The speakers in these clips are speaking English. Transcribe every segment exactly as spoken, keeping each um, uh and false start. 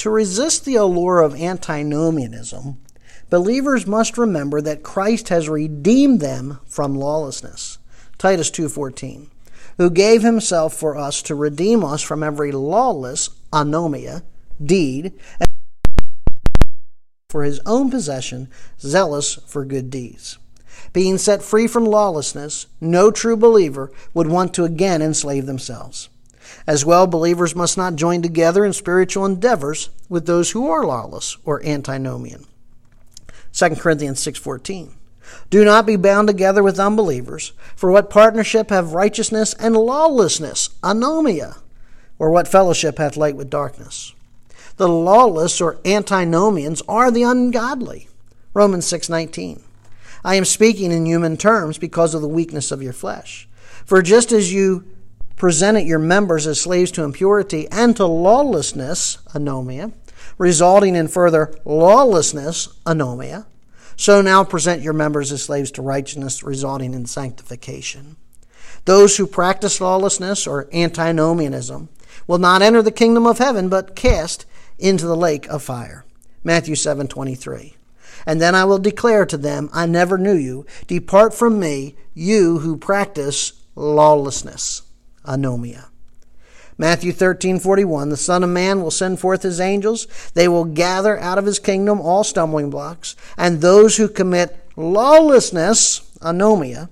To resist the allure of antinomianism, believers must remember that Christ has redeemed them from lawlessness. Titus two fourteen, who gave himself for us to redeem us from every lawless, anomia, deed, and for his own possession, zealous for good deeds. Being set free from lawlessness, no true believer would want to again enslave themselves. As well, believers must not join together in spiritual endeavors with those who are lawless or antinomian. Second Corinthians six fourteen. Do not be bound together with unbelievers, for what partnership have righteousness and lawlessness, anomia, or what fellowship hath light with darkness? The lawless or antinomians are the ungodly. Romans six nineteen. I am speaking in human terms because of the weakness of your flesh. For just as you presented your members as slaves to impurity and to lawlessness, anomia, resulting in further lawlessness, anomia, so now present your members as slaves to righteousness, resulting in sanctification. Those who practice lawlessness or antinomianism will not enter the kingdom of heaven, but cast into the lake of fire. Matthew seven twenty-three. And then I will declare to them, I never knew you. Depart from me, you who practice lawlessness, anomia. Matthew thirteen forty-one, the Son of Man will send forth his angels. They will gather out of his kingdom all stumbling blocks, and those who commit lawlessness, anomia,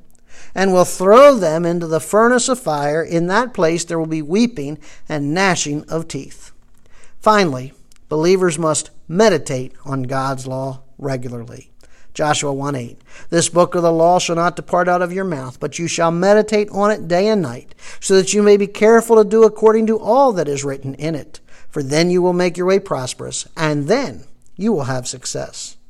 and will throw them into the furnace of fire. In that place there will be weeping and gnashing of teeth. Finally, believers must meditate on God's law regularly. Joshua one eight. This book of the law shall not depart out of your mouth, but you shall meditate on it day and night, so that you may be careful to do according to all that is written in it. For then you will make your way prosperous, and then you will have success.